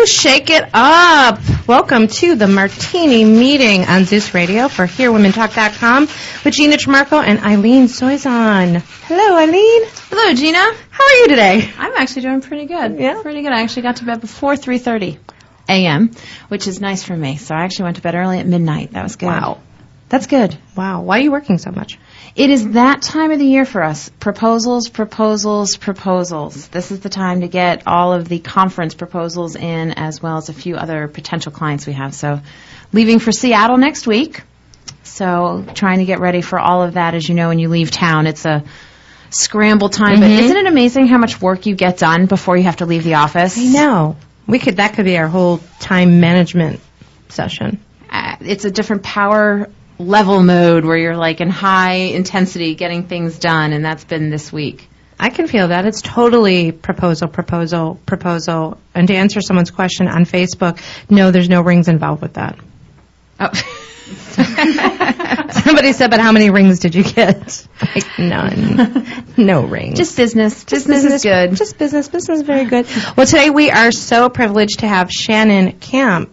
Woo! Shake it up. Welcome to the Martini Meeting on Zeus Radio for hearwomentalk.com with Gina Tremarco and Eileen Soison. Hello, Eileen. Hello, Gina. How are you today? I'm actually doing pretty good. Yeah? Pretty good. I actually got to bed before 3:30 a.m., which is nice for me. So I actually went to bed early at midnight. That was good. Wow. That's good. Wow. Why are you working so much? It is that time of the year for us. Proposals, proposals, proposals. This is the time to get all of the conference proposals in, as well as a few other potential clients we have. So leaving for Seattle next week. So trying to get ready for all of that. As you know, when you leave town, it's a scramble time. Mm-hmm. But isn't it amazing how much work you get done before you have to leave the office? I know. That could be our whole time management session. It's a different power level mode where you're like in high intensity getting things done, and that's been this week. I can feel that. It's totally proposal, proposal, proposal. And to answer someone's question on Facebook, no, there's no rings involved with that. Oh. Somebody said, but how many rings did you get? Like, none. No rings. Just business. Business is good. Just business. Business is very good. Well, today we are so privileged to have Shannon Camp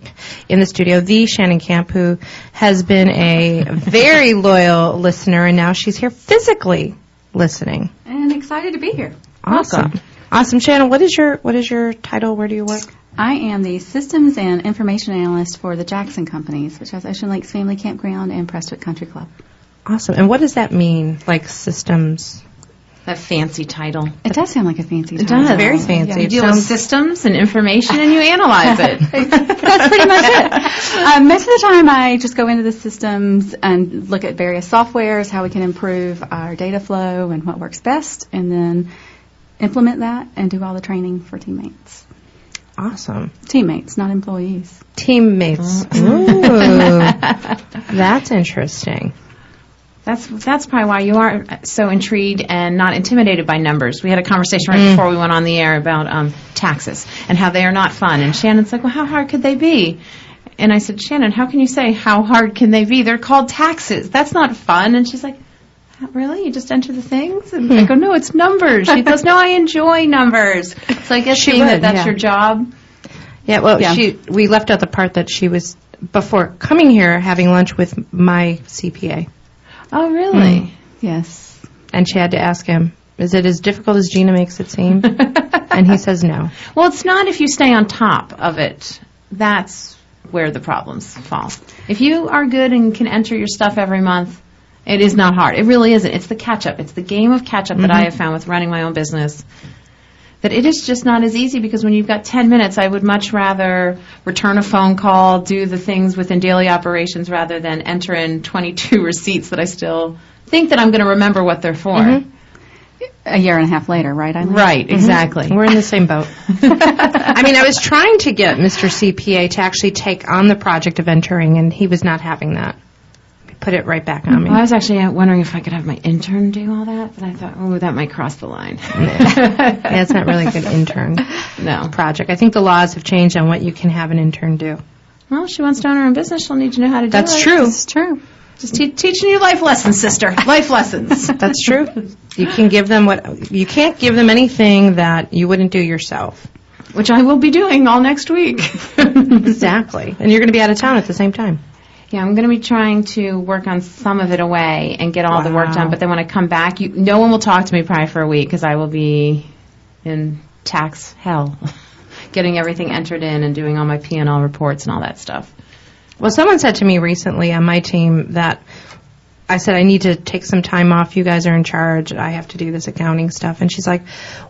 in the studio, the Shannon Camp, who has been a very loyal listener, and now she's here physically listening. And excited to be here. Awesome. Awesome. Shannon, what is your title? Where do you work? I am the Systems and Information Analyst for the Jackson Companies, which has Ocean Lakes Family Campground and Prestwick Country Club. Awesome. And what does that mean, like systems? That fancy title. It does sound like a fancy title. It does. Very fancy. Yeah. You deal with systems and information and you analyze it. That's pretty much it. Most of the time I just go into the systems and look at various softwares, how we can improve our data flow and what works best, and then implement that and do all the training for teammates. Awesome. Teammates, not employees. Teammates. Ooh. That's interesting. That's probably why you are so intrigued and not intimidated by numbers. We had a conversation right before we went on the air about taxes and how they are not fun. And Shannon's like, well, how hard could they be? And I said, Shannon, how can you say how hard can they be? They're called taxes. That's not fun. And she's like, really? You just enter the things? And I go, no, it's numbers. She goes, no, I enjoy numbers. So I guess seeing that's your job. Yeah, well, we left out the part that she was, before coming here, having lunch with my CPA. Oh, really? Yes. And she had to ask him, is it as difficult as Gina makes it seem? And he says no. Well, it's not if you stay on top of it. That's where the problems fall. If you are good and can enter your stuff every month, it is not hard. It really isn't. It's the catch-up. It's the game of catch-up that I have found with running my own business, that it is just not as easy, because when you've got 10 minutes, I would much rather return a phone call, do the things within daily operations, rather than enter in 22 receipts that I still think that I'm going to remember what they're for. A year and a half later, right? Right, exactly. We're in the same boat. I mean, I was trying to get Mr. CPA to actually take on the project of entering, and he was not having that. Put it right back on me. Well, I was actually wondering if I could have my intern do all that, but I thought, that might cross the line. Yeah, it's not really a good intern project. I think the laws have changed on what you can have an intern do. Well, if she wants to own her own business, she'll need to know how to do it. That's true. Just teaching you life lessons, sister. Life lessons. That's true. You can give them you can't give them anything that you wouldn't do yourself. Which I will be doing all next week. Exactly. And you're going to be out of town at the same time. Yeah, I'm going to be trying to work on some of it away and get all the work done. But then when I come back, no one will talk to me probably for a week, because I will be in tax hell, getting everything entered in and doing all my P&L reports and all that stuff. Well, someone said to me recently on my team that I said, I need to take some time off. You guys are in charge. I have to do this accounting stuff. And she's like,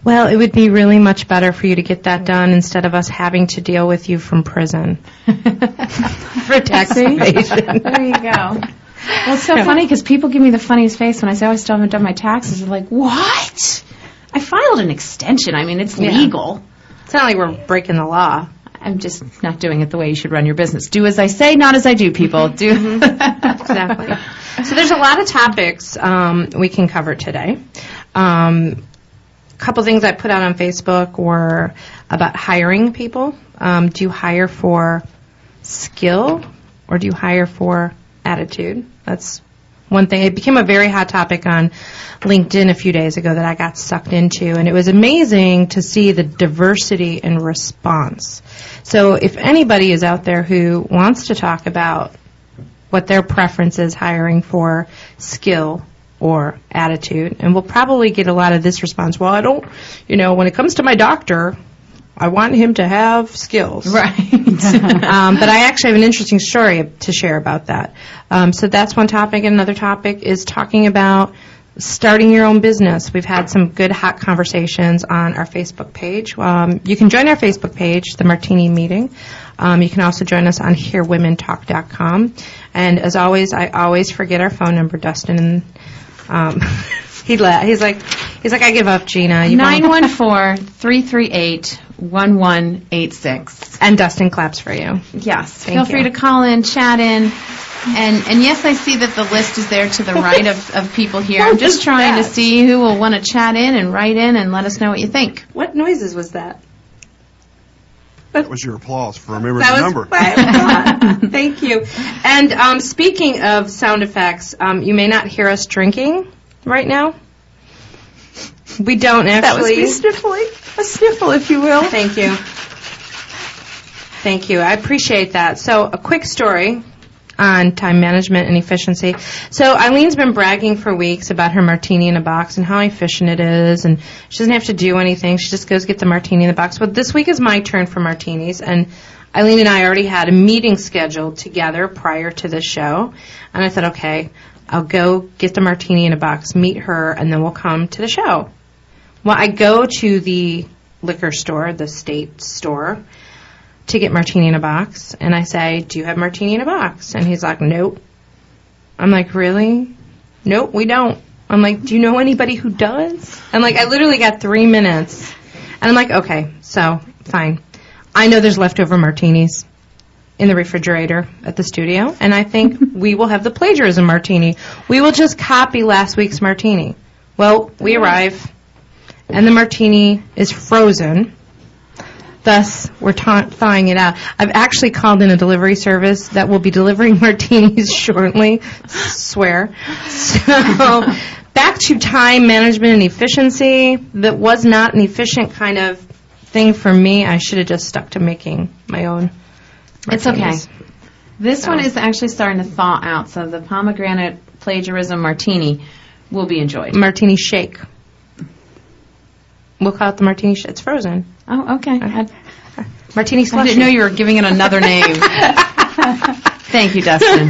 well, it would be really much better for you to get that done instead of us having to deal with you from prison for tax evasion. There you go. Well, it's so funny, because people give me the funniest face when I say, oh, I still haven't done my taxes. They're like, what? I filed an extension. I mean, it's legal. It's not like we're breaking the law. I'm just not doing it the way you should run your business. Do as I say, not as I do, people. Do Exactly. So there's a lot of topics we can cover today. A couple things I put out on Facebook were about hiring people. Do you hire for skill or do you hire for attitude? That's one thing. It became a very hot topic on LinkedIn a few days ago that I got sucked into, and it was amazing to see the diversity in response. So if anybody is out there who wants to talk about what their preference is hiring for skill or attitude, and we'll probably get a lot of this response, well, I don't, you know, when it comes to my doctor, I want him to have skills. Right. But I actually have an interesting story to share about that. So that's one topic. Another topic is talking about starting your own business. We've had some good hot conversations on our Facebook page. You can join our Facebook page, the Martini Meeting. You can also join us on hearwomentalk.com. And as always, I always forget our phone number, Dustin. And, he's like, I give up, Gina. 914-338-1186. And Dustin claps for you. Yes. Feel free to call in, chat in. And yes, I see that the list is there to the right of people here. I'm just trying to see who will want to chat in and write in and let us know what you think. What noises was that? That was your applause for remembering the number. Thank you. And speaking of sound effects, you may not hear us drinking right now. We don't actually. That was me sniffling. A sniffle, if you will. Thank you. Thank you. I appreciate that. So a quick story on time management and efficiency. So Eileen's been bragging for weeks about her martini in a box and how efficient it is, and she doesn't have to do anything. She just goes get the martini in the box. Well, this week is my turn for martinis, and Eileen and I already had a meeting scheduled together prior to the show, and I said, okay, I'll go get the martini in a box, meet her, and then we'll come to the show. Well, I go to the liquor store, the state store, to get martini in a box, and I say, do you have martini in a box? And he's like, nope. I'm like, really? Nope, we don't. I'm like, do you know anybody who does? And like, I literally got 3 minutes. And I'm like, okay, so fine. I know there's leftover martinis in the refrigerator at the studio, and I think we will have the plagiarism martini. We will just copy last week's martini. Well, we arrive, and the martini is frozen. Thus, we're thawing it out. I've actually called in a delivery service that will be delivering martinis shortly. Swear. So, back to time management and efficiency. That was not an efficient kind of thing for me. I should have just stuck to making my own martinis. It's okay. This one is actually starting to thaw out, so the pomegranate plagiarism martini will be enjoyed. Martini shake. We'll call it the martini shake. It's frozen. Oh, okay. Martini slushie. I didn't know you were giving it another name. Thank you, Dustin.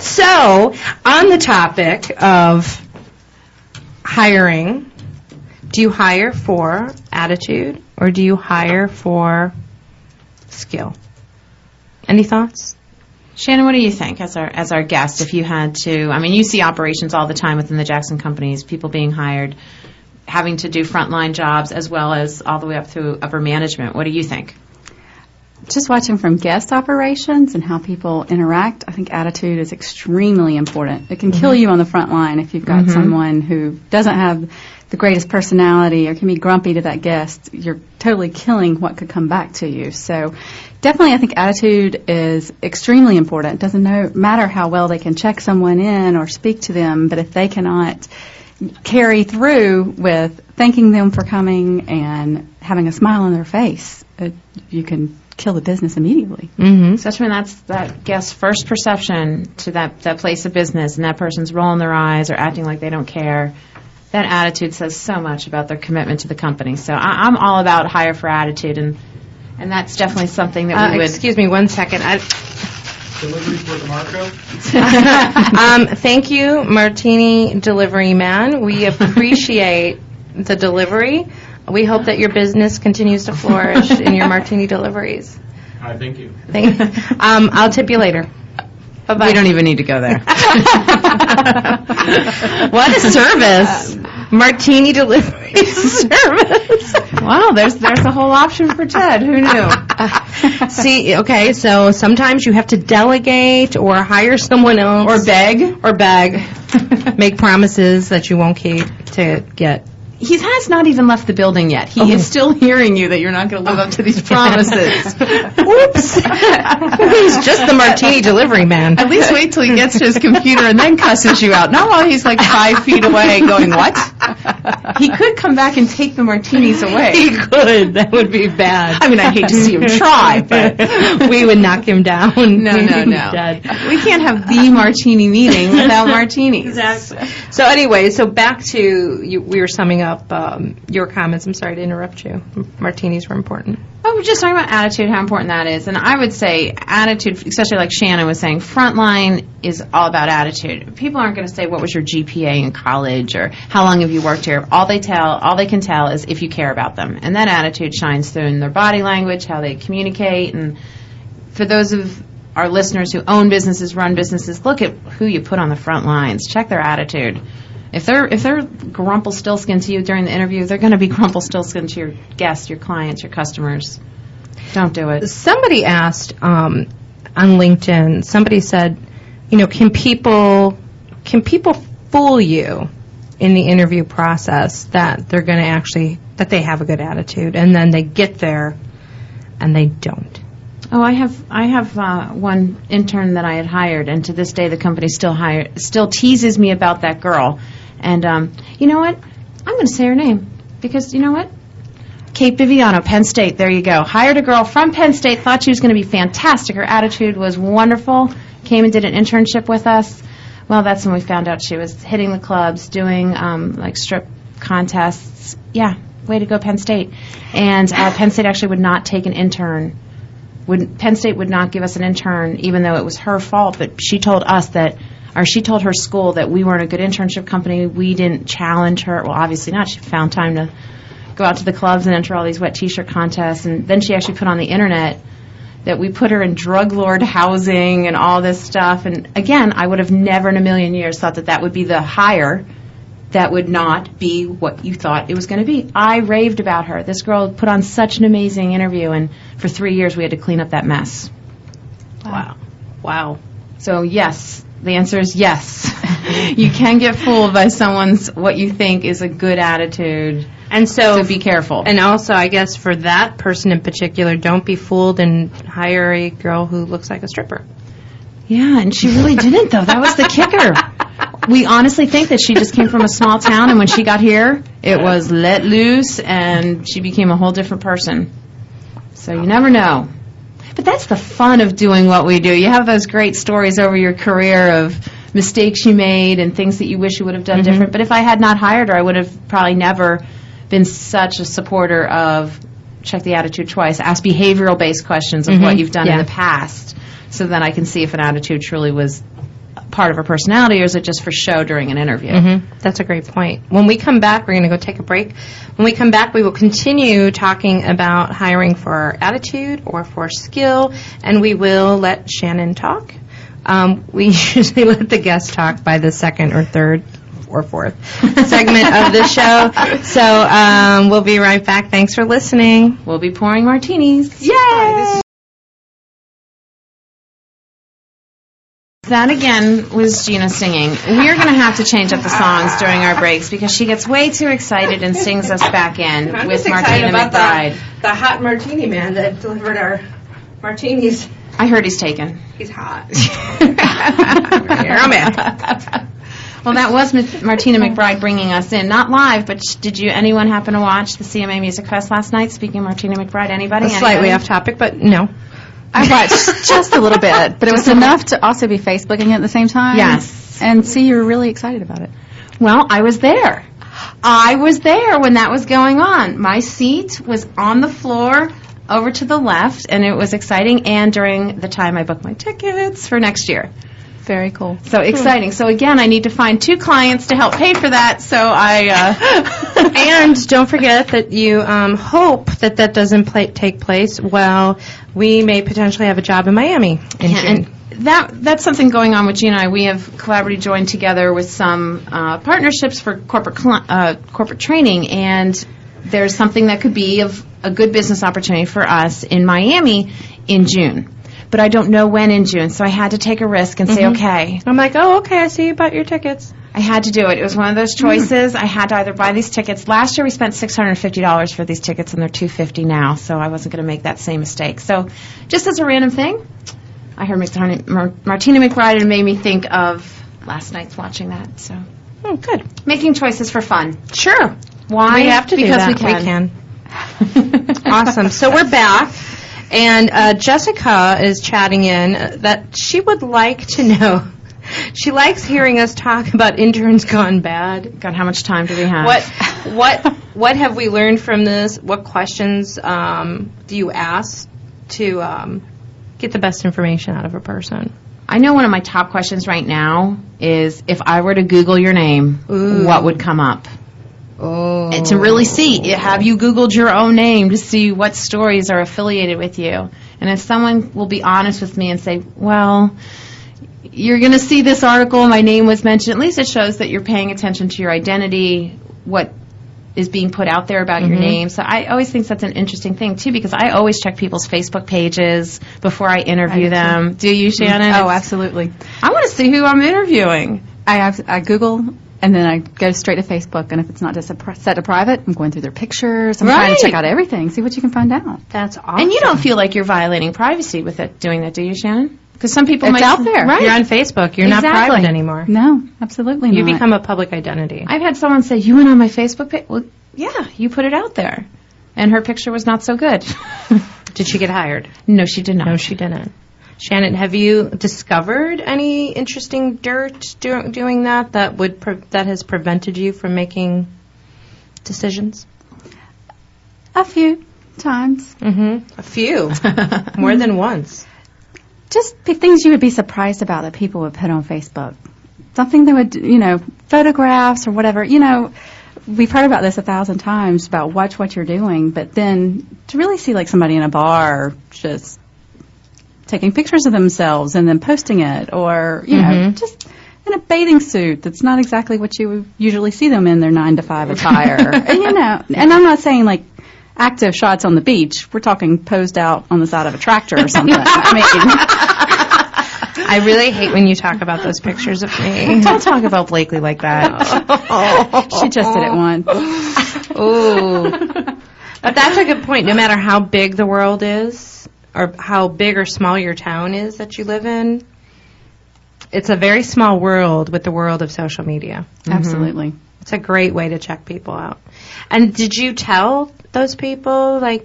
So, on the topic of hiring, do you hire for attitude or do you hire for skill? Any thoughts? Shannon, what do you think as our guest, if you had to? I mean, you see operations all the time within the Jackson Companies, people being hired, having to do frontline jobs as well as all the way up through upper management. What do you think? Just watching from guest operations and how people interact, I think attitude is extremely important. It can kill you on the front line if you've got someone who doesn't have the greatest personality or can be grumpy to that guest. You're totally killing what could come back to you. So definitely I think attitude is extremely important. It doesn't matter how well they can check someone in or speak to them, but if they cannot carry through with thanking them for coming and having a smile on their face, you can kill the business immediately. So that's when that guest's first perception to that place of business, and that person's rolling their eyes or acting like they don't care. That attitude says so much about their commitment to the company. So I'm all about hire for attitude, and that's definitely something that we would... Excuse me one second. Delivery for DeMarco? Thank you, Martini Delivery Man. We appreciate the delivery. We hope that your business continues to flourish in your martini deliveries. Hi, thank you. I'll tip you later. Bye-bye. We don't even need to go there. What a service. Martini delivery service. Wow, there's a whole option for Ted. Who knew? See, okay, so sometimes you have to delegate or hire someone else. Or beg. Make promises that you won't keep to get He has not even left the building yet. He is still hearing you that you're not going to live up to these promises. Whoops. He's just the martini delivery man. At least wait till he gets to his computer and then cusses you out. Not while he's like 5 feet away going, what? He could come back and take the martinis away. He could. That would be bad. I mean, I'd hate to see him try, but we would knock him down. No. We can't have the martini meeting without martinis. Exactly. So anyway, so back to, we were summing up your comments. I'm sorry to interrupt you. Martinis were important. Oh, we're just talking about attitude, how important that is. And I would say attitude, especially like Shannon was saying, frontline is all about attitude. People aren't going to say, what was your GPA in college or how long have you worked here? All they can tell is if you care about them. And that attitude shines through in their body language, how they communicate. And for those of our listeners who own businesses, run businesses, look at who you put on the front lines. Check their attitude. If they're grumple-still-skinned to you during the interview, they're going to be grumple-still-skinned to your guests, your clients, your customers. Don't do it. Somebody asked on LinkedIn, somebody said, you know, can people fool you in the interview process that they're going to actually, that they have a good attitude, and then they get there and they don't? Oh, I have one intern that I had hired, and to this day the company still teases me about that girl. And you know what? I'm going to say her name because you know what? Kate Viviano, Penn State. There you go. Hired a girl from Penn State. Thought she was going to be fantastic. Her attitude was wonderful. Came and did an internship with us. Well, that's when we found out she was hitting the clubs, doing like strip contests. Yeah, way to go, Penn State. And Penn State actually would not take an intern. Penn State would not give us an intern, even though it was her fault. But she told us that, or she told her school that we weren't a good internship company. We didn't challenge her. Well, obviously not. She found time to go out to the clubs and enter all these wet T-shirt contests. And then she actually put on the internet that we put her in drug lord housing and all this stuff. And again, I would have never in a million years thought that that would be the hire. That would not be what you thought it was going to be. I raved about her. This girl put on such an amazing interview, and for 3 years we had to clean up that mess. Wow. So yes, the answer is yes. You can get fooled by someone's what you think is a good attitude, and so be careful. And also, I guess for that person in particular, don't be fooled and hire a girl who looks like a stripper. Yeah, and she really didn't, though. That was the kicker. We honestly think that she just came from a small town, and when she got here, it was let loose, and she became a whole different person. So you never know. But that's the fun of doing what we do. You have those great stories over your career of mistakes you made and things that you wish you would have done different. But if I had not hired her, I would have probably never been such a supporter of check the attitude twice, ask behavioral-based questions of what you've done in the past, so that I can see if an attitude truly was part of her personality, or is it just for show during an interview? That's a great point. When we come back, we're going to go take a break. When we come back, we will continue talking about hiring for attitude or for skill, and we will let Shannon talk. We usually let the guests talk by the second or third or fourth segment of the show. So we'll be right back. Thanks for listening. We'll be pouring martinis. Yay! Hi, that, again, was Gina singing. We're going to have to change up the songs during our breaks because she gets way too excited and sings us back in. I'm with Martina McBride. The hot martini man that delivered our martinis. I heard he's taken. He's hot. I'm in. Well, that was Martina McBride bringing us in. Not live, but did anyone happen to watch the CMA Music Fest last night? Speaking of Martina McBride, anybody? Slightly off topic, but no. I watched just a little bit, but it was enough to also be Facebooking at the same time. Yes. And see, you were really excited about it. Well, I was there. I was there when that was going on. My seat was on the floor over to the left, and it was exciting, and during the time I booked my tickets for next year. Very cool. So exciting. So, again, I need to find two clients to help pay for that. So and don't forget that you hope that doesn't take place while we may potentially have a job in Miami in June. And that's something going on with Gina and I. We have collaboratively joined together with some partnerships for corporate training, and there's something that could be of a good business opportunity for us in Miami in June. But I don't know when in June, so I had to take a risk and say, okay. I'm like, oh, okay, I see you bought your tickets. I had to do it. It was one of those choices. I had to either buy these tickets. Last year we spent $650 for these tickets, and they're $250 now, so I wasn't going to make that same mistake. So just as a random thing, I heard Martina McBride, and it made me think of last night's watching that. So good. Making choices for fun. Sure. Why? We have to do that. Because we can. Awesome. So we're back. And Jessica is chatting in that she would like to know. She likes hearing us talk about interns gone bad. God, how much time do we have? What have we learned from this? What questions do you ask to get the best information out of a person? I know one of my top questions right now is, if I were to Google your name, what would come up? Oh. And to really see, have you Googled your own name to see what stories are affiliated with you? And if someone will be honest with me and say, well, you're going to see this article, my name was mentioned, at least it shows that you're paying attention to your identity, what is being put out there about your name. So I always think that's an interesting thing, too, because I always check people's Facebook pages before I interview them. Do you, Shannon? Oh, absolutely. I want to see who I'm interviewing. I Google, and then I go straight to Facebook, and if it's not just set to private, I'm going through their pictures. I'm trying to check out everything, see what you can find out. That's awesome. And you don't feel like you're violating privacy with it, doing that, do you, Shannon? Because some people might... It's out there. Right. You're on Facebook. You're not private anymore. No, absolutely not. You become a public identity. I've had someone say, you went on my Facebook page? Well, yeah, you put it out there. And her picture was not so good. Did she get hired? No, she did not. No, she didn't. Shannon, have you discovered any interesting dirt doing that would that has prevented you from making decisions? A few times. A few. More than once. Just things you would be surprised about that people would put on Facebook. Something they would, photographs or whatever. We've heard about this 1,000 times about watch what you're doing, but then to really see like somebody in a bar just taking pictures of themselves and then posting it, or, just in a bathing suit that's not exactly what you would usually see them in, their 9-to-5 attire. And I'm not saying like active shots on the beach. We're talking posed out on the side of a tractor or something. I really hate when you talk about those pictures of me. Don't talk about Blakely like that. She just did it once. Ooh. But that's a good point. No matter how big the world is, or how big or small your town is that you live in, it's a very small world with the world of social media. Absolutely. It's a great way to check people out. And did you tell those people, I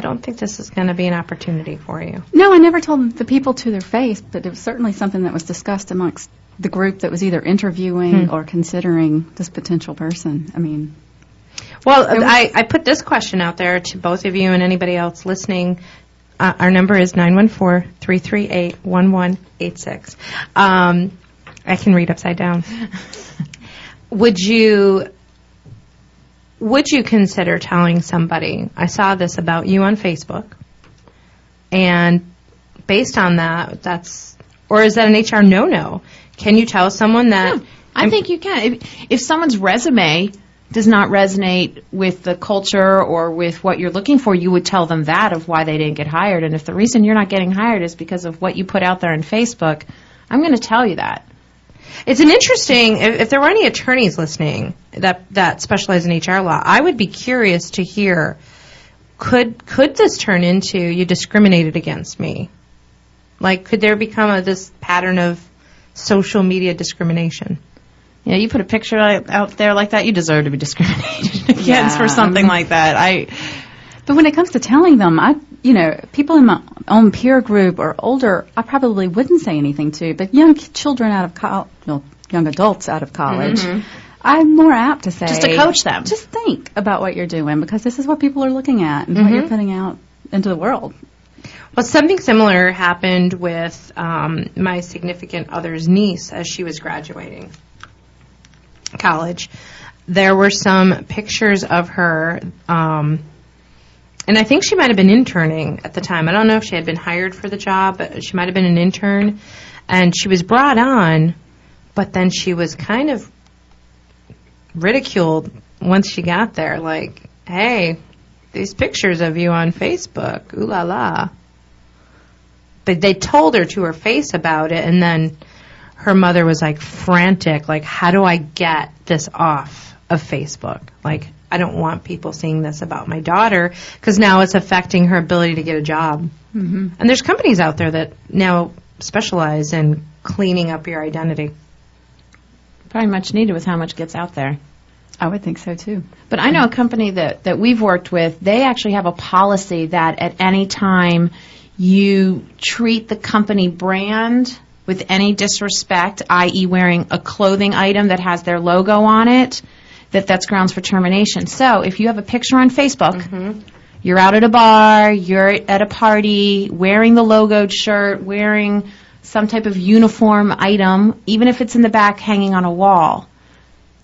don't think this is going to be an opportunity for you? No, I never told the people to their face, but it was certainly something that was discussed amongst the group that was either interviewing or considering this potential person. Well, I put this question out there to both of you and anybody else listening. Our number is 914-338-1186. I can read upside down. Would you consider telling somebody, I saw this about you on Facebook, and based on that, or is that an HR no-no? Can you tell someone that? Yeah, I think you can. If someone's resume does not resonate with the culture or with what you're looking for, you would tell them that of why they didn't get hired. And if the reason you're not getting hired is because of what you put out there on Facebook, I'm going to tell you that. It's an interesting, if there were any attorneys listening that specialize in HR law, I would be curious to hear, could this turn into, you discriminated against me? Could there become this pattern of social media discrimination? You put a picture out there like that, you deserve to be discriminated against for something like that. But when it comes to telling them, people in my own peer group or older, I probably wouldn't say anything to. But young adults out of college, I'm more apt to say, just to coach them, just think about what you're doing, because this is what people are looking at and what you're putting out into the world. Well, something similar happened with my significant other's niece as she was graduating college. There were some pictures of her. And I think she might have been interning at the time. I don't know if she had been hired for the job, but she might have been an intern. And she was brought on, but then she was kind of ridiculed once she got there. Like, hey, these pictures of you on Facebook, ooh la la. But they told her to her face about it, and then her mother was like frantic, like, how do I get this off of Facebook? Like, I don't want people seeing this about my daughter, because now it's affecting her ability to get a job. Mm-hmm. And there's companies out there that now specialize in cleaning up your identity. Probably much needed with how much gets out there. I would think so, too. But I know a company that we've worked with, they actually have a policy that at any time you treat the company brand with any disrespect, i.e. wearing a clothing item that has their logo on it, that's grounds for termination. So if you have a picture on Facebook, mm-hmm. you're out at a bar, you're at a party, wearing the logoed shirt, wearing some type of uniform item, even if it's in the back hanging on a wall,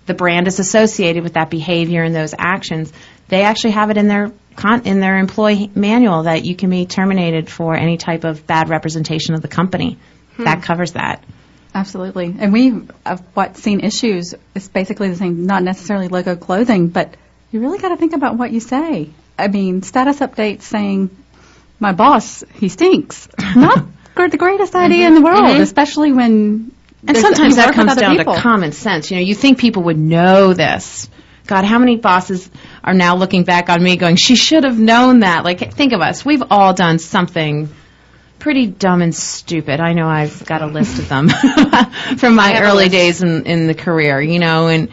the brand is associated with that behavior and those actions. They actually have it in their employee manual that you can be terminated for any type of bad representation of the company. Hmm. That covers that. Absolutely. And we've seen issues. It's basically the same, not necessarily logo clothing, but you really got to think about what you say. I mean, status updates saying, my boss, he stinks. Not the greatest idea mm-hmm. in the world, mm-hmm. especially when... And sometimes that comes down to common sense. You know, you think people would know this. God, how many bosses are now looking back on me going, she should have known that. Like, think of us. We've all done something pretty dumb and stupid. I know I've got a list of them from my early days in the career, you know, and,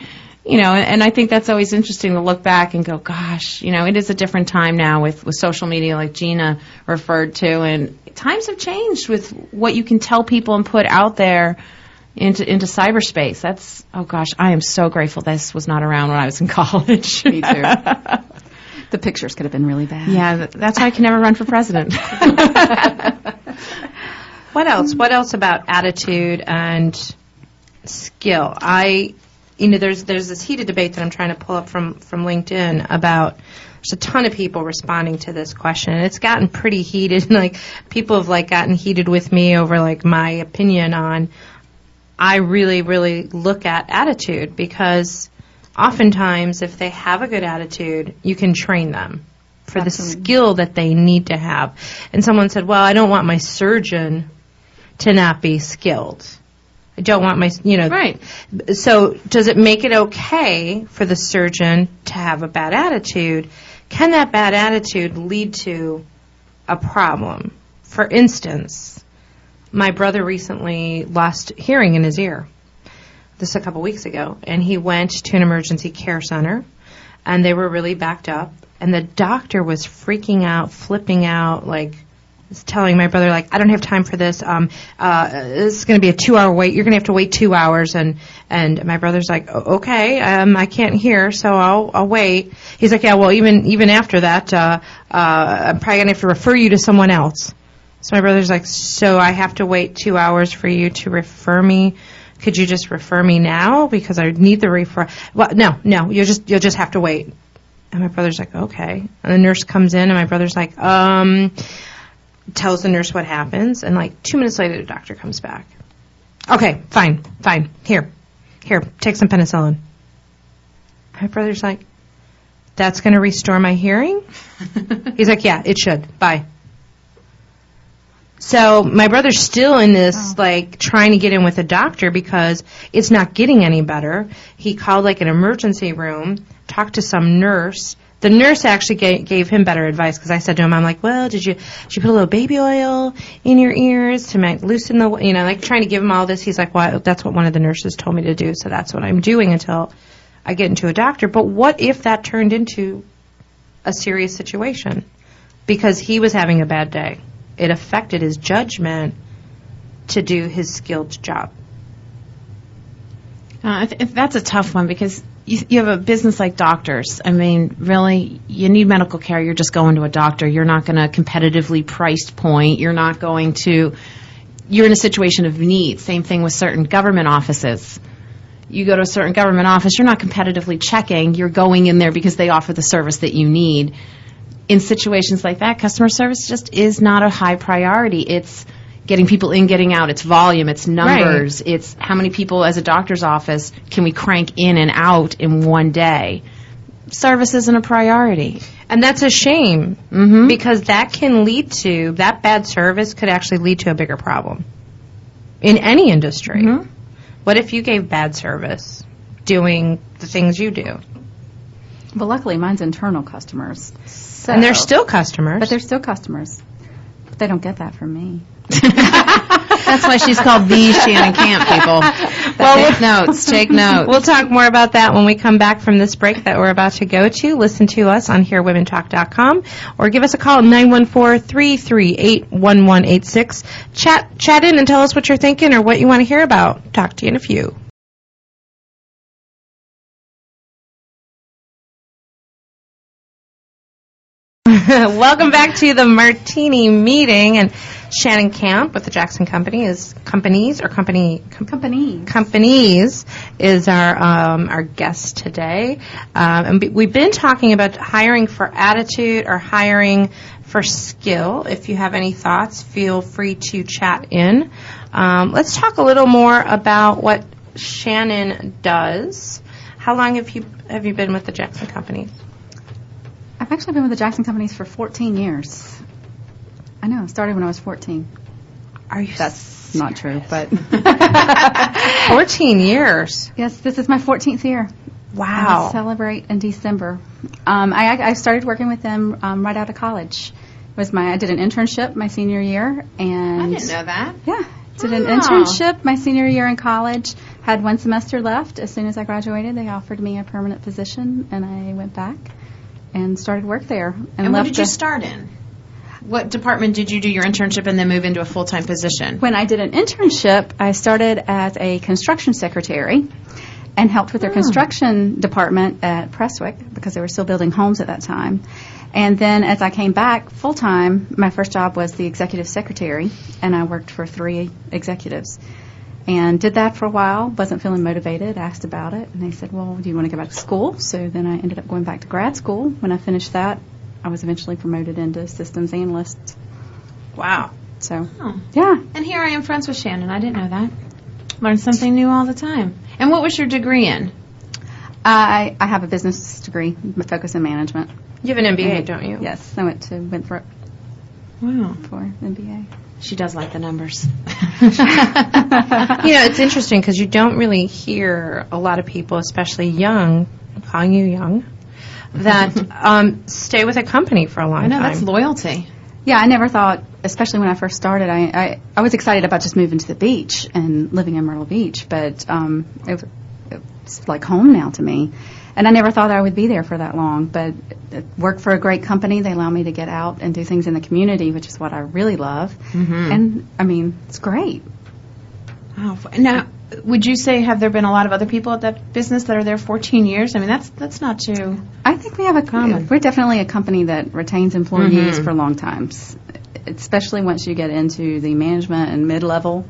you know, and I think that's always interesting to look back and go, gosh, you know, it is a different time now with social media like Gina referred to, and times have changed with what you can tell people and put out there into cyberspace. That's, oh gosh, I am so grateful this was not around when I was in college. Me too. The pictures could have been really bad. Yeah, that's why I can never run for president. What else? What else about attitude and skill? There's this heated debate that I'm trying to pull up from LinkedIn about, there's a ton of people responding to this question, and it's gotten pretty heated. Like, people have like gotten heated with me over like my opinion on, I really, really look at attitude, because oftentimes if they have a good attitude, you can train them for Absolutely. The skill that they need to have. And someone said, well, I don't want my surgeon to not be skilled. I don't want my, you know. Right. So does it make it okay for the surgeon to have a bad attitude? Can that bad attitude lead to a problem? For instance, my brother recently lost hearing in his ear. This was a couple weeks ago. And he went to an emergency care center, and they were really backed up. And the doctor was freaking out, flipping out, like telling my brother, like, I don't have time for this. This is going to be a 2-hour wait. You're going to have to wait 2 hours. And my brother's like, okay, I can't hear, so I'll wait. He's like, yeah, well, even after that, I'm probably going to have to refer you to someone else. So my brother's like, so I have to wait 2 hours for you to refer me? Could you just refer me now? Because I need the referral. Well, no, you'll just have to wait. And my brother's like, okay. And the nurse comes in, and my brother's like, tells the nurse what happens, and like 2 minutes later the doctor comes back. Okay, fine. Here, take some penicillin. My brother's like, that's going to restore my hearing? He's like, yeah, it should. Bye. So my brother's still in this, like, trying to get in with a doctor because it's not getting any better. He called, like, an emergency room, talked to some nurse. The nurse actually gave him better advice, because I said to him, I'm like, well, did you put a little baby oil in your ears to loosen the, you know, like, trying to give him all this. He's like, well, that's what one of the nurses told me to do, so that's what I'm doing until I get into a doctor. But what if that turned into a serious situation? Because he was having a bad day. It affected his judgment to do his skilled job. That's a tough one, because you have a business like doctors. I mean, really, you need medical care. You're just going to a doctor. You're not going to competitively price point. You're in a situation of need. Same thing with certain government offices. You go to a certain government office, you're not competitively checking. You're going in there because they offer the service that you need. In situations like that, customer service just is not a high priority. It's getting people in, getting out. It's volume. It's numbers. Right. It's how many people as a doctor's office can we crank in and out in one day. Service isn't a priority. And that's a shame, mm-hmm. because that bad service could actually lead to a bigger problem. in any industry. Mm-hmm. What if you gave bad service doing the things you do? But luckily, mine's internal customers. So. And they're still customers. But they're still customers. But they don't get that from me. That's why she's called the Shannon Camp, people. Well, take notes. We'll talk more about that when we come back from this break that we're about to go to. Listen to us on hearwomentalk.com or give us a call at 914-338-1186. Chat in and tell us what you're thinking or what you want to hear about. Talk to you in a few. Welcome back to the Martini Meeting, and Shannon Camp with the Jackson Companies is our guest today. And we've been talking about hiring for attitude or hiring for skill. If you have any thoughts, feel free to chat in. Let's talk a little more about what Shannon does. How long have you been with the Jackson Companies? I've actually been with the Jackson Companies for 14 years. I know. I started when I was 14. Are you? That's serious? Not true, but 14 years. Yes, this is my 14th year. Wow. I celebrate in December. I started working with them right out of college. I did an internship my senior year, and I didn't know that. Yeah, did an internship my senior year in college. Had one semester left. As soon as I graduated, they offered me a permanent position, and I went back and started work there. And what did you start in? What department did you do your internship and then move into a full-time position? When I did an internship, I started as a construction secretary and helped with their construction department at Prestwick because they were still building homes at that time. And then as I came back full-time, my first job was the executive secretary, and I worked for 3 executives. And did that for a while, wasn't feeling motivated, asked about it, and they said, well, do you want to go back to school? So then I ended up going back to grad school. When I finished that, I was eventually promoted into systems analyst. Wow. So, yeah. And here I am friends with Shannon. I didn't know that. Learn something new all the time. And what was your degree in? I have a business degree, focus in management. You have an MBA, don't you? Yes. I went to Winthrop for an MBA. She does like the numbers. It's interesting because you don't really hear a lot of people, especially young, I'm calling you young, that stay with a company for a long time. I know, that's loyalty. Yeah, I never thought, especially when I first started, I was excited about just moving to the beach and living in Myrtle Beach, but it's like home now to me. And I never thought I would be there for that long, but work for a great company. They allow me to get out and do things in the community, which is what I really love. Mm-hmm. And, it's great. Oh, now, would you say, have there been a lot of other people at that business that are there 14 years? That's not too I think we have a common. We're definitely a company that retains employees for long times, especially once you get into the management and mid-level.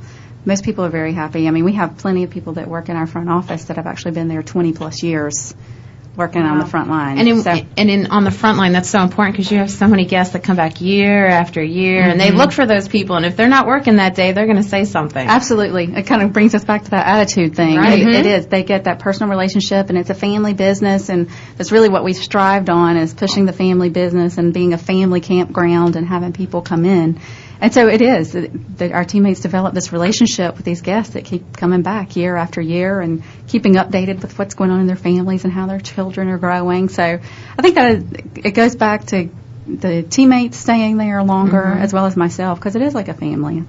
Most people are very happy. We have plenty of people that work in our front office that have actually been there 20-plus years working on the front line. And on the front line, that's so important because you have so many guests that come back year after year, and they look for those people. And if they're not working that day, they're going to say something. Absolutely. It kind of brings us back to that attitude thing. Right. It is. They get that personal relationship, and it's a family business, and that's really what we've strived on is pushing the family business and being a family campground and having people come in. And so it is that our teammates develop this relationship with these guests that keep coming back year after year and keeping updated with what's going on in their families and how their children are growing. So I think that it goes back to the teammates staying there longer as well as myself because it is like a family.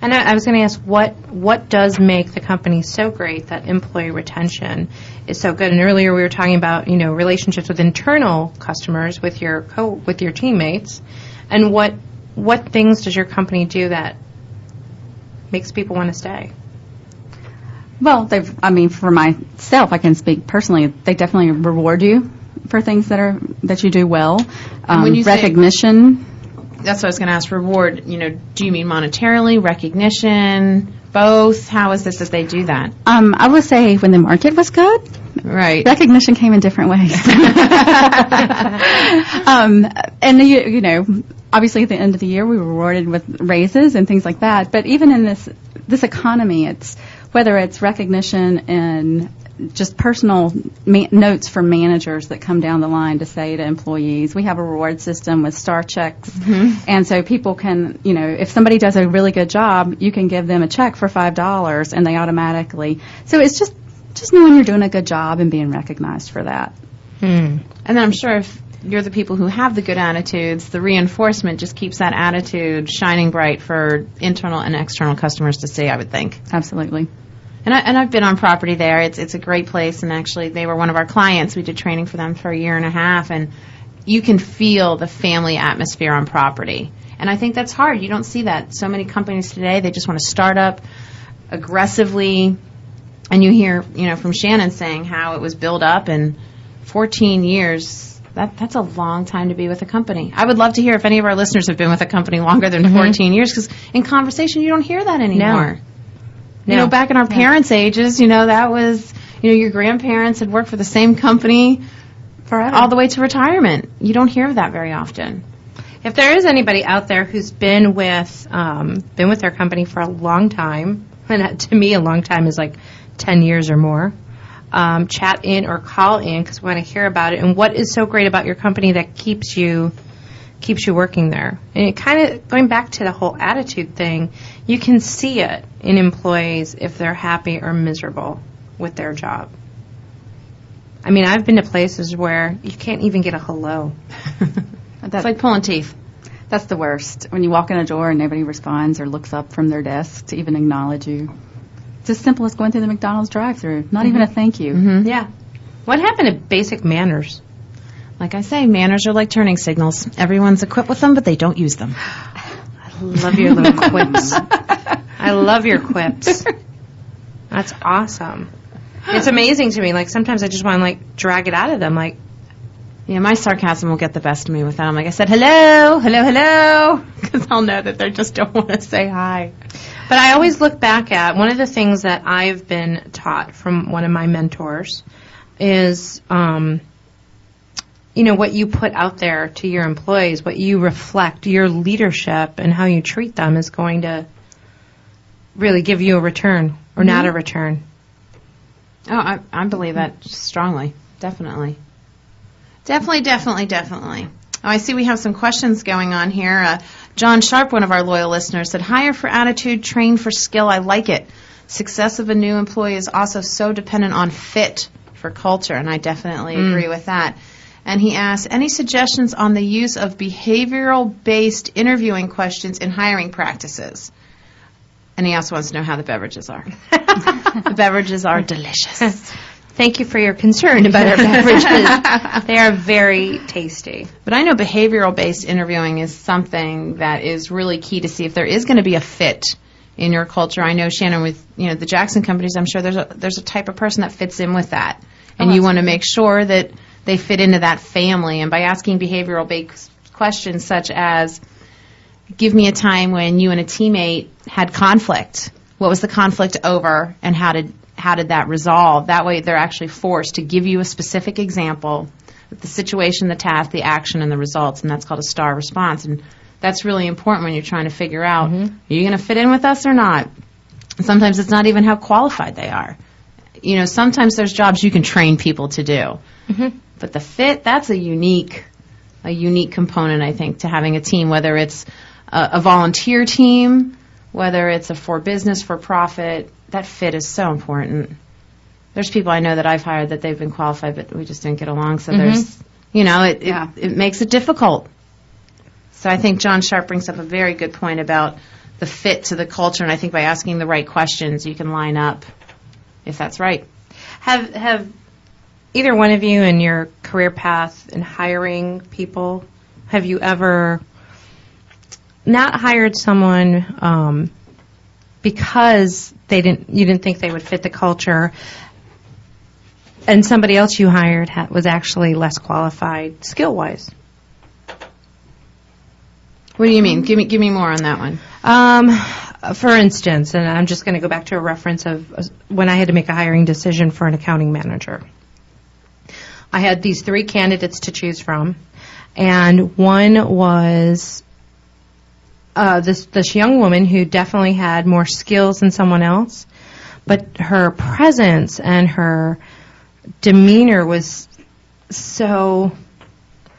And I was going to ask, what does make the company so great that employee retention is so good? And earlier we were talking about relationships with internal customers, with your teammates, and what things does your company do that makes people want to stay? Well, for myself, I can speak personally. They definitely reward you for things that you do well. When you recognition. That's what I was going to ask. Reward. Do you mean monetarily, recognition, both? How is it that they do that? I would say when the market was good. Right. Recognition came in different ways. And obviously at the end of the year we were rewarded with raises and things like that. But even in this economy, it's whether it's recognition in just personal notes from managers that come down the line to say to employees. We have a reward system with star checks, and so people can, you know, if somebody does a really good job, you can give them a check for $5, and they automatically. So it's just knowing you're doing a good job and being recognized for that. Hmm. And I'm sure if you're the people who have the good attitudes, the reinforcement just keeps that attitude shining bright for internal and external customers to see, I would think. Absolutely. And I've been on property there. It's a great place, and actually they were one of our clients. We did training for them for a year and a half, and you can feel the family atmosphere on property. And I think that's hard. You don't see that. So many companies today, they just want to start up aggressively, and you hear, you know, from Shannon saying how it was built up in 14 years. That's a long time to be with a company. I would love to hear if any of our listeners have been with a company longer than 14 years, because in conversation you don't hear that anymore. No. You know, back in our parents' ages, you know, that was, you know, your grandparents had worked for the same company forever, all the way to retirement. You don't hear that very often. If there is anybody out there who's been with their company for a long time, and to me a long time is like 10 years or more, chat in or call in, because we want to hear about it and what is so great about your company that keeps you working there. And it kind of, going back to the whole attitude thing, you can see it in employees if they're happy or miserable with their job. I mean, I've been to places where you can't even get a hello. It's like pulling teeth. That's the worst. When you walk in a door and nobody responds or looks up from their desk to even acknowledge you. It's as simple as going through the McDonald's drive-thru. Not even a thank you. Yeah. What happened to basic manners? Like I say, manners are like turning signals. Everyone's equipped with them, but they don't use them. I love your little quips. I love your quips. That's awesome. It's amazing to me. Like, sometimes I just want to, like, drag it out of them. Like, yeah, my sarcasm will get the best of me with that. I'm like, I said, hello, because I'll know that they just don't want to say hi. But I always look back at one of the things that I've been taught from one of my mentors is, you know, what you put out there to your employees, what you reflect, your leadership and how you treat them is going to really give you a return or not a return. Oh, I believe that strongly, definitely. Definitely. Oh, I see we have some questions going on here. John Sharp, one of our loyal listeners, said, hire for attitude, train for skill. I like it. Success of a new employee is also so dependent on fit for culture, and I definitely agree with that. And he asked, any suggestions on the use of behavioral-based interviewing questions in hiring practices? And he also wants to know how the beverages are. The beverages are delicious. Thank you for your concern about our beverages. They are very tasty. But I know behavioral-based interviewing is something that is really key to see if there is going to be a fit in your culture. I know, Shannon, with, you know, the Jackson Companies, I'm sure there's a type of person that fits in with that. And you want to make sure that they fit into that family. And by asking behavioral-based questions such as, give me a time when you and a teammate had conflict. What was the conflict over, and how did that resolve? That way they're actually forced to give you a specific example of the situation, the task, the action, and the results, and that's called a STAR response. And that's really important when you're trying to figure out, are you going to fit in with us or not? And sometimes it's not even how qualified they are. You know, sometimes there's jobs you can train people to do. But the fit, that's a unique component, I think, to having a team, whether it's a volunteer team, whether it's a for-business, for-profit. That fit is so important. There's people I know that I've hired that they've been qualified, but we just didn't get along. So there's, you know, it makes it difficult. So I think John Sharp brings up a very good point about the fit to the culture, and I think by asking the right questions, you can line up if that's right. Have either one of you in your career path in hiring people, have you ever not hired someone because you didn't think they would fit the culture, and somebody else you hired was actually less qualified skill-wise? What do you mean? Give me more on that one. For instance, and I'm just going to go back to a reference of when I had to make a hiring decision for an accounting manager. I had these three candidates to choose from, and one was this young woman who definitely had more skills than someone else, but her presence and her demeanor was so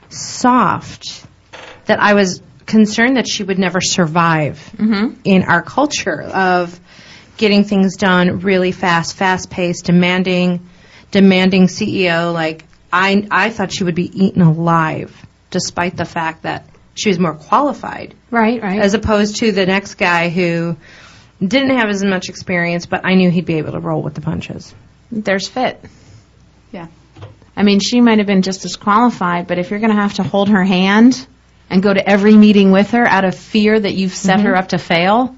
soft that I was concerned that she would never survive in our culture of getting things done really fast, fast-paced, demanding CEO. Like, I thought she would be eaten alive, despite the fact that she was more qualified. Right. As opposed to the next guy who didn't have as much experience, but I knew he'd be able to roll with the punches. There's fit. Yeah. I mean, she might have been just as qualified, but if you're going to have to hold her hand and go to every meeting with her out of fear that you've set her up to fail,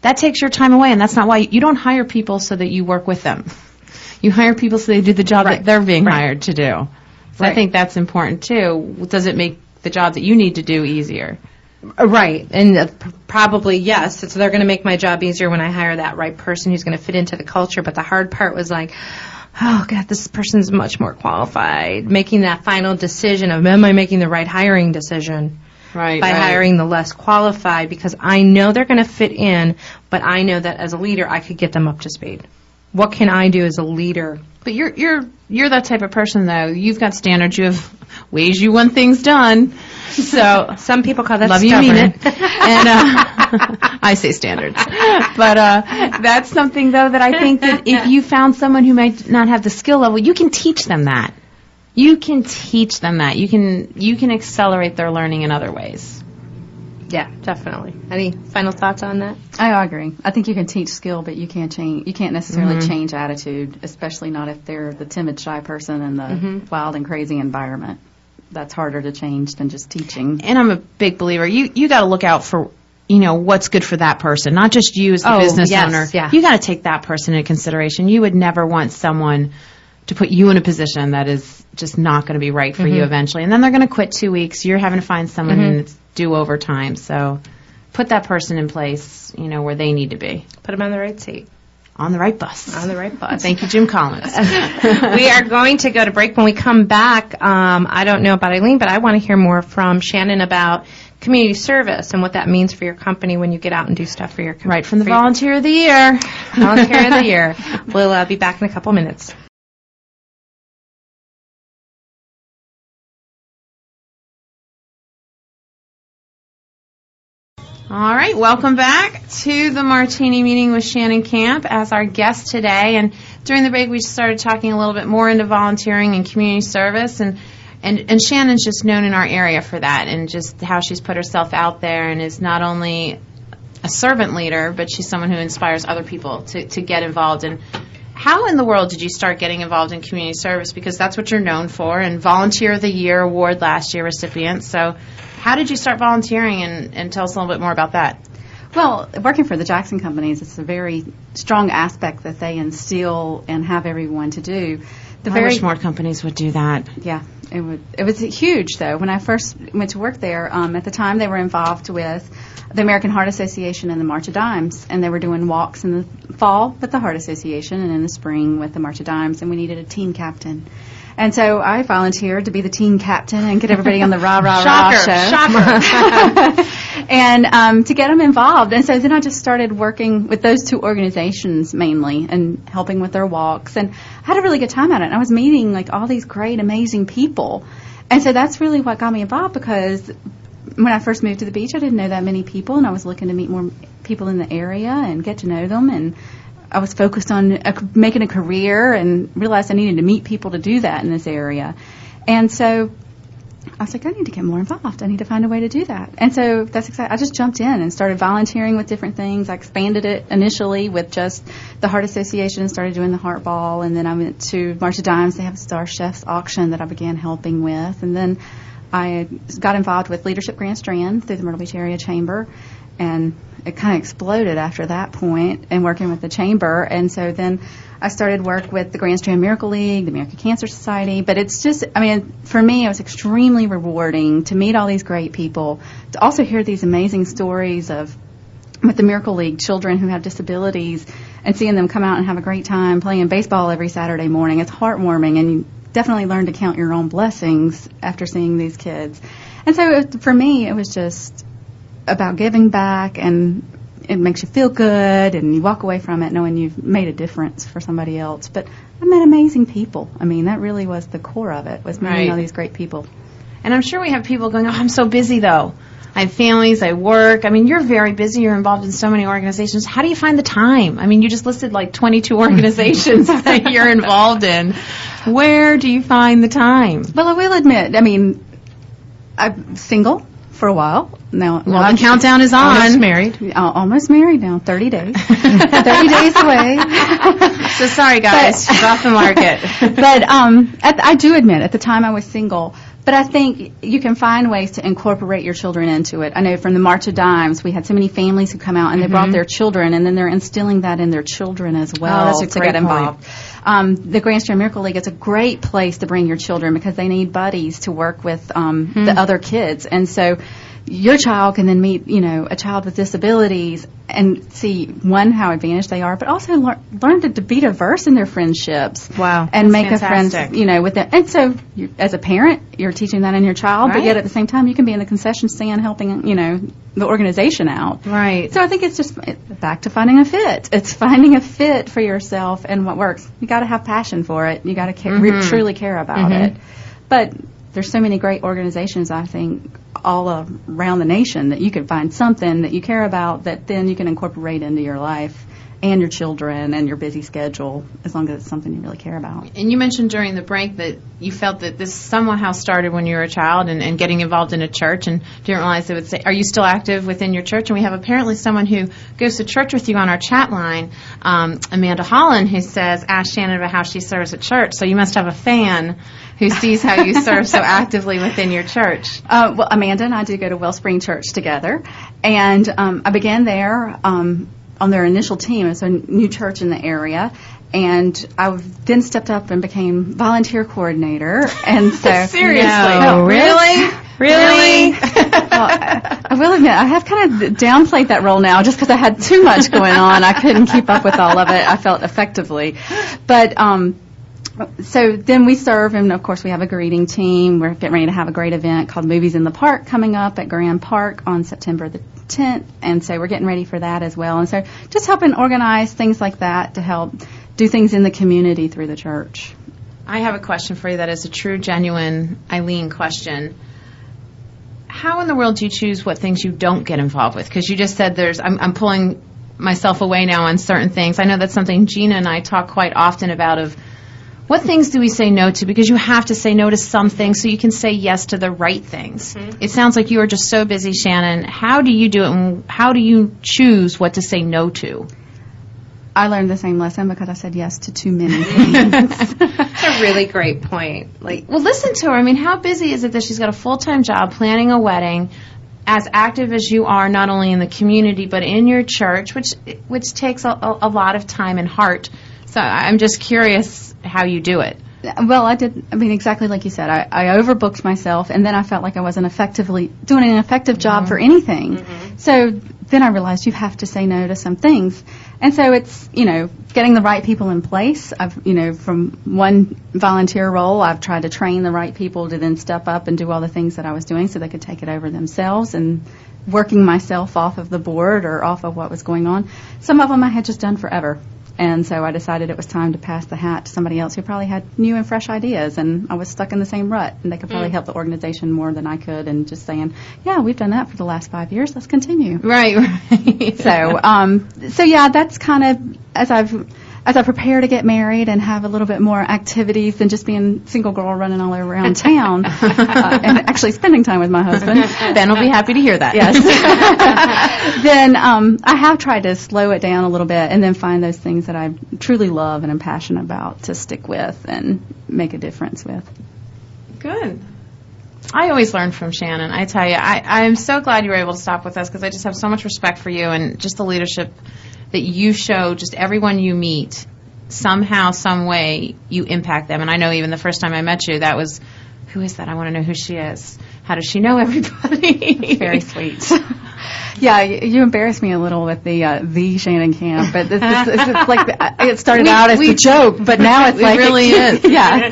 that takes your time away, and that's not why you don't hire people so that you work with them. You hire people so they do the job that they're being hired to do. So I think that's important, too. Does it make the job that you need to do easier? Right, and probably yes. So they're going to make my job easier when I hire that right person who's going to fit into the culture, but the hard part was like, oh, God, this person's much more qualified. Making that final decision of, am I making the right hiring decision by hiring the less qualified? Because I know they're going to fit in, but I know that as a leader, I could get them up to speed. What can I do as a leader? But you're that type of person, though. You've got standards. You have ways you want things done. So some people call that stubborn. You mean it. And I say standards. But that's something, though, that I think that if you found someone who might not have the skill level, you can teach them that. You can accelerate their learning in other ways. Yeah, definitely. Any final thoughts on that? I agree. I think you can teach skill, but you can't necessarily change attitude, especially not if they're the timid, shy person in the wild and crazy environment. That's harder to change than just teaching. And I'm a big believer. You got to look out for, what's good for that person, not just you as the business owner. Yeah. You got to take that person into consideration. You would never want someone to put you in a position that is just not going to be right for you eventually. And then they're going to quit 2 weeks. You're having to find someone that's due over time. So put that person in place, where they need to be. Put them on the right seat. On the right bus. On the right bus. Thank you, Jim Collins. We are going to go to break. When we come back, I don't know about Eileen, but I want to hear more from Shannon about community service and what that means for your company when you get out and do stuff for your company. Right from the Volunteer of the Year. Volunteer of the Year. We'll be back in a couple minutes. All right, welcome back to the Martini Meeting with Shannon Camp as our guest today. And during the break, we started talking a little bit more into volunteering and community service. And Shannon's just known in our area for that and just how she's put herself out there and is not only a servant leader, but she's someone who inspires other people to get involved. And how in the world did you start getting involved in community service? Because that's what you're known for, and Volunteer of the Year award last year recipient. So how did you start volunteering, and tell us a little bit more about that? Well, working for the Jackson Companies, it's a very strong aspect that they instill and have everyone to do. I wish more companies would do that. Yeah, it was huge, though. When I first went to work there, at the time they were involved with the American Heart Association and the March of Dimes, and they were doing walks in the fall with the Heart Association and in the spring with the March of Dimes, and we needed a team captain. And so I volunteered to be the team captain and get everybody on the rah, rah, rah show. Shocker. And to get them involved. And so then I just started working with those two organizations mainly and helping with their walks. And I had a really good time at it. And I was meeting, all these great, amazing people. And so that's really what got me involved, because when I first moved to the beach, I didn't know that many people. And I was looking to meet more people in the area and get to know them, and I was focused on making a career and realized I needed to meet people to do that in this area. And so I was like, I need to get more involved. I need to find a way to do that. And so that's exciting. I just jumped in and started volunteering with different things. I expanded it initially with just the Heart Association and started doing the Heart Ball. And then I went to March of Dimes. They have a Star Chef's auction that I began helping with. And then I got involved with Leadership Grand Strand through the Myrtle Beach Area Chamber. And it kind of exploded after that point and working with the chamber. And so then I started work with the Grand Strand Miracle League, the American Cancer Society. But it's just, for me, it was extremely rewarding to meet all these great people, to also hear these amazing stories of, with the Miracle League, children who have disabilities and seeing them come out and have a great time playing baseball every Saturday morning. It's heartwarming, and you definitely learn to count your own blessings after seeing these kids. And so for me, it was just about giving back, and it makes you feel good, and you walk away from it knowing you've made a difference for somebody else. But I met amazing people. I mean, that really was the core of it, was meeting all these great people. And I'm sure we have people going, oh, I'm so busy, though. I have families, I work. I mean, you're very busy. You're involved in so many organizations. How do you find the time? I mean, you just listed like 22 organizations that you're involved in. Where do you find the time? Well, I will admit, I mean, I'm single for a while. Now, well, the countdown is on. Almost married now, 30 days. 30 days away. So sorry, guys. But, off the market. But I do admit, at the time I was single, but I think you can find ways to incorporate your children into it. I know from the March of Dimes, we had so many families who come out, and they brought their children, and then they're instilling that in their children as well get involved. The Grand Strand Miracle League is a great place to bring your children because they need buddies to work with the other kids. And so your child can then meet, you know, a child with disabilities and see, one, how advantaged they are, but also learn to be diverse in their friendships. Wow. And make a friend, you know, with them. And so as a parent, you're teaching that in your child, but yet at the same time, you can be in the concession stand helping, you know, the organization out. Right. So I think it's just back to finding a fit. It's finding a fit for yourself and what works. You got to have passion for it. You got to truly care about it. But there's so many great organizations, I think, all around the nation that you can find something that you care about that then you can incorporate into your life and your children and your busy schedule, as long as it's something you really care about. And you mentioned during the break that you felt that this somehow started when you were a child and getting involved in a church, and didn't realize they would say, are you still active within your church? And we have apparently someone who goes to church with you on our chat line, Amanda Holland, who says, ask Shannon about how she serves at church. So you must have a fan who sees how you serve so actively within your church. Well, Amanda and I do go to Wellspring Church together, and I began there on their initial team. It's a new church in the area, and I then stepped up and became volunteer coordinator. And so seriously, no, really? Well, I will admit, I have kind of downplayed that role now just because I had too much going on. I couldn't keep up with all of it, I felt, effectively. But so then we serve, and of course we have a greeting team. We're getting ready to have a great event called Movies in the Park coming up at Grand Park on September the 10th, and so we're getting ready for that as well. And so just helping organize things like that to help do things in the community through the church. I have a question for you that is a true, genuine Eileen question. How in the world do you choose what things you don't get involved with? Because you just said I'm pulling myself away now on certain things. I know that's something Gina and I talk quite often about, of what things do we say no to? Because you have to say no to some things so you can say yes to the right things. Mm-hmm. It sounds like you are just so busy, Shannon. How do you do it, and how do you choose what to say no to? I learned the same lesson because I said yes to too many things. That's a really great point. Well, listen to her. I mean, how busy is it that she's got a full-time job, planning a wedding, as active as you are, not only in the community but in your church, which takes a lot of time and heart. So I'm just curious how you do it. Well, I mean, exactly like you said, I overbooked myself, and then I felt like I wasn't doing an effective job for anything. Mm-hmm. So then I realized you have to say no to some things. And so it's, you know, getting the right people in place. I've, you know, from one volunteer role, I've tried to train the right people to then step up and do all the things that I was doing so they could take it over themselves, and working myself off of the board or off of what was going on. Some of them I had just done forever. And so I decided it was time to pass the hat to somebody else who probably had new and fresh ideas, and I was stuck in the same rut, and they could probably help the organization more than I could, and just saying, yeah, we've done that for the last 5 years, let's continue. Right. So yeah, that's kind of, as I prepare to get married and have a little bit more activities than just being single girl running all around town, and actually spending time with my husband. Ben will be happy to hear that. Yes. Then I have tried to slow it down a little bit and then find those things that I truly love and am passionate about to stick with and make a difference with. Good. I always learn from Shannon. I tell you, I am so glad you were able to stop with us, because I just have so much respect for you and just the leadership that you show. Just everyone you meet, somehow, some way, you impact them. And I know even the first time I met you, that was, who is that? I want to know who she is. How does she know everybody? That's very sweet. Yeah, you embarrassed me a little with the Shannon Camp, but it's like it started out as a joke, but now it's like it really is. Yeah.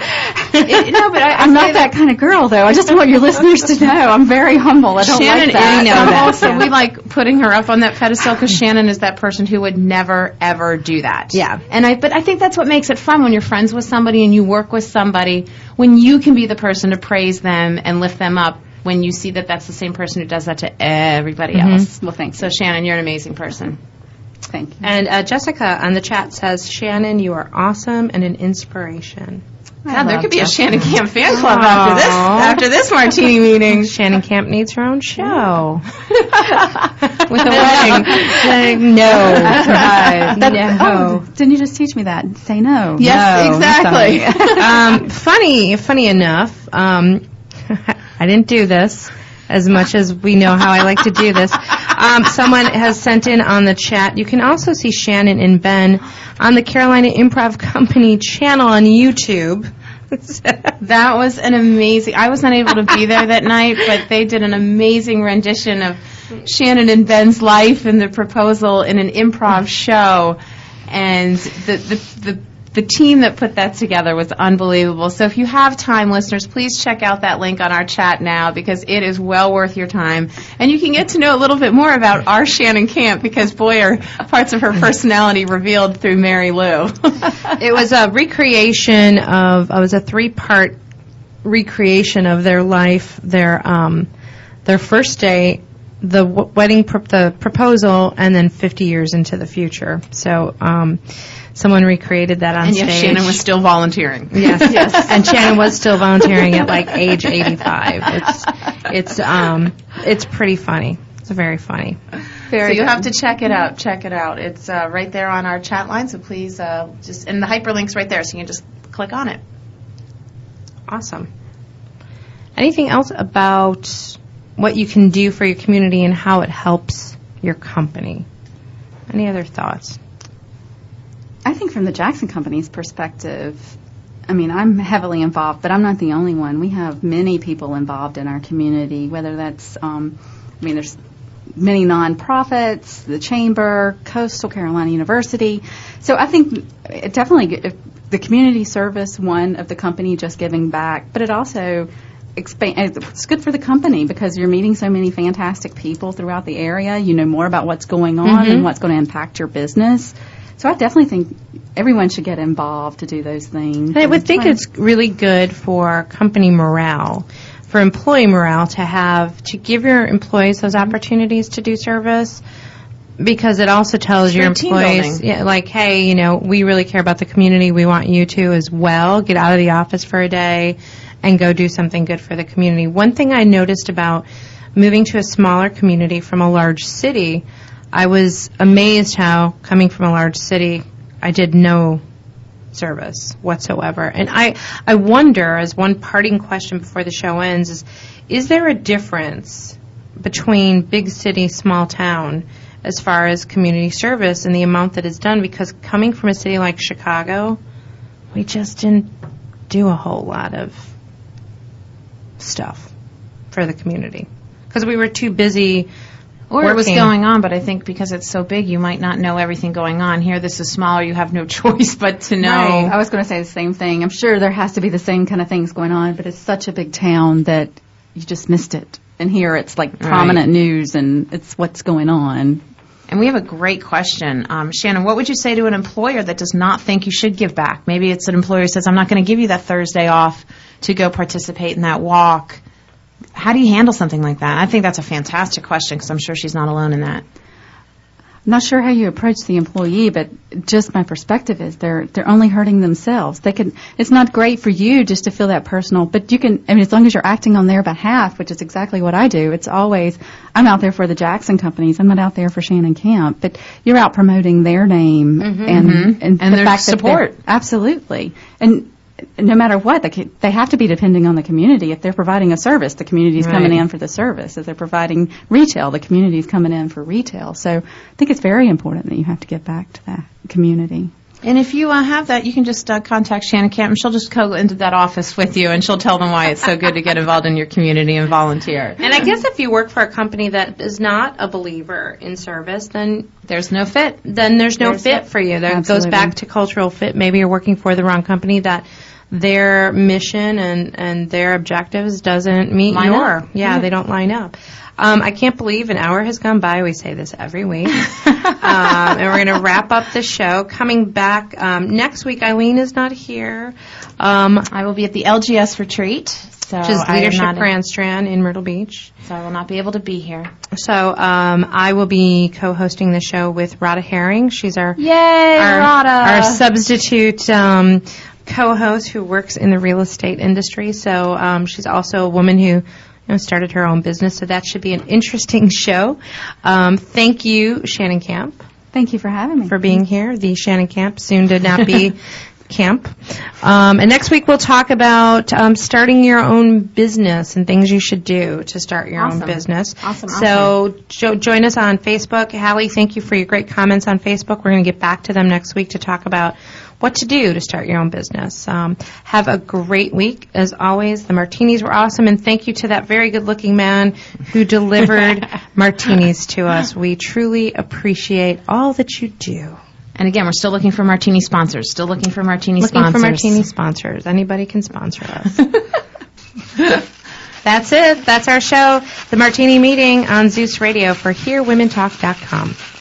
I'm not that kind of girl, though. I just want your listeners to know I'm very humble. I don't like that. Shannon, we like putting her up on that pedestal because Shannon is that person who would never ever do that. Yeah. But I think that's what makes it fun when you're friends with somebody and you work with somebody, when you can be the person to praise them and lift them up. When you see that's the same person who does that to everybody else. Well, thanks. So, Shannon, you're an amazing person. Thank you. And Jessica on the chat says, Shannon, you are awesome and an inspiration. God, there could be a Shannon Camp fan club after this Martini meeting. Shannon Camp needs her own show. With a wedding. Didn't you just teach me that? Say no. Yes, no, exactly. Funny enough... I didn't do this as much as we know how I like to do this. Someone has sent in on the chat. You can also see Shannon and Ben on the Carolina Improv Company channel on YouTube. That was an amazing... I was not able to be there that night, but they did an amazing rendition of Shannon and Ben's life and the proposal in an improv show. And the team that put that together was unbelievable. So if you have time, listeners, please check out that link on our chat now because it is well worth your time. And you can get to know a little bit more about our Shannon Camp because, boy, are parts of her personality revealed through Mary Lou. It was a recreation of, it was a three-part recreation of their life, their first day, the wedding, the proposal, and then 50 years into the future. So someone recreated that on stage. Shannon was still volunteering. Yes. And Shannon was still volunteering at like age 85. It's pretty funny. It's very funny. Very. So you have to check it out. Check it out. It's right there on our chat line. So please and the hyperlink's right there, so you can just click on it. Awesome. Anything else about what you can do for your community and how it helps your company? Any other thoughts? I think from the Jackson Company's perspective, I mean, I'm heavily involved, but I'm not the only one. We have many people involved in our community, whether that's, there's many nonprofits, the Chamber, Coastal Carolina University. So I think it definitely, the community service, one of the company just giving back, but it also it's good for the company because you're meeting so many fantastic people throughout the area. You know more about what's going on and what's going to impact your business. So I definitely think everyone should get involved to do those things. I would think it's really good for company morale, for employee morale to give your employees those opportunities to do service, because it also tells your employees, hey, we really care about the community. We want you to as well get out of the office for a day and go do something good for the community. One thing I noticed about moving to a smaller community from a large city, I was amazed how, coming from a large city, I did no service whatsoever. And I wonder, as one parting question before the show ends, is there a difference between big city, small town, as far as community service and the amount that is done? Because coming from a city like Chicago, we just didn't do a whole lot of stuff for the community because we were too busy working. It was going on, but I think because it's so big, you might not know everything going on. Here, this is smaller. You have no choice but to know. Right. I was going to say the same thing. I'm sure there has to be the same kind of things going on, but it's such a big town that you just missed it. And here it's like prominent news, and it's what's going on. And we have a great question. Shannon, what would you say to an employer that does not think you should give back? Maybe it's an employer who says, I'm not going to give you that Thursday off to go participate in that walk. How do you handle something like that? I think that's a fantastic question because I'm sure she's not alone in that. I'm not sure how you approach the employee, but just my perspective is they're only hurting themselves. It's not great for you just to feel that personal, but you can, as long as you're acting on their behalf, which is exactly what I do. It's always, I'm out there for the Jackson Companies. I'm not out there for Shannon Camp, but you're out promoting their name and the fact support. Absolutely. And no matter what, they have to be depending on the community. If they're providing a service, the community is coming in for the service. If they're providing retail, the community is coming in for retail. So I think it's very important that you have to give back to that community. And if you have that, you can just contact Shannon Camp, and she'll just go into that office with you, and she'll tell them why it's so good to get involved in your community and volunteer. And I guess if you work for a company that is not a believer in service, then there's no fit. Then there's no fit for you. That goes back to cultural fit. Maybe you're working for the wrong company that their mission and their objectives doesn't meet your. Yeah, they don't line up. I can't believe an hour has gone by. We say this every week. And we're going to wrap up the show. Coming back next week, Eileen is not here. I will be at the LGS retreat, which is Leadership Grand Strand in Myrtle Beach. So I will not be able to be here. So I will be co-hosting the show with Rada Herring. She's our substitute co-host who works in the real estate industry. So she's also a woman who started her own business, so that should be an interesting show. Thank you, Shannon Camp. Thank you for having me. For being here, the Shannon Camp, soon to not be Camp. And next week we'll talk about starting your own business and things you should do to start your own business. Awesome. So join us on Facebook. Hallie, thank you for your great comments on Facebook. We're going to get back to them next week to talk about what to do to start your own business. Have a great week. As always, the martinis were awesome, and thank you to that very good-looking man who delivered martinis to us. We truly appreciate all that you do. And again, we're still looking for martini sponsors. Anybody can sponsor us. That's it. That's our show, The Martini Meeting on Zeus Radio for hearwomentalk.com.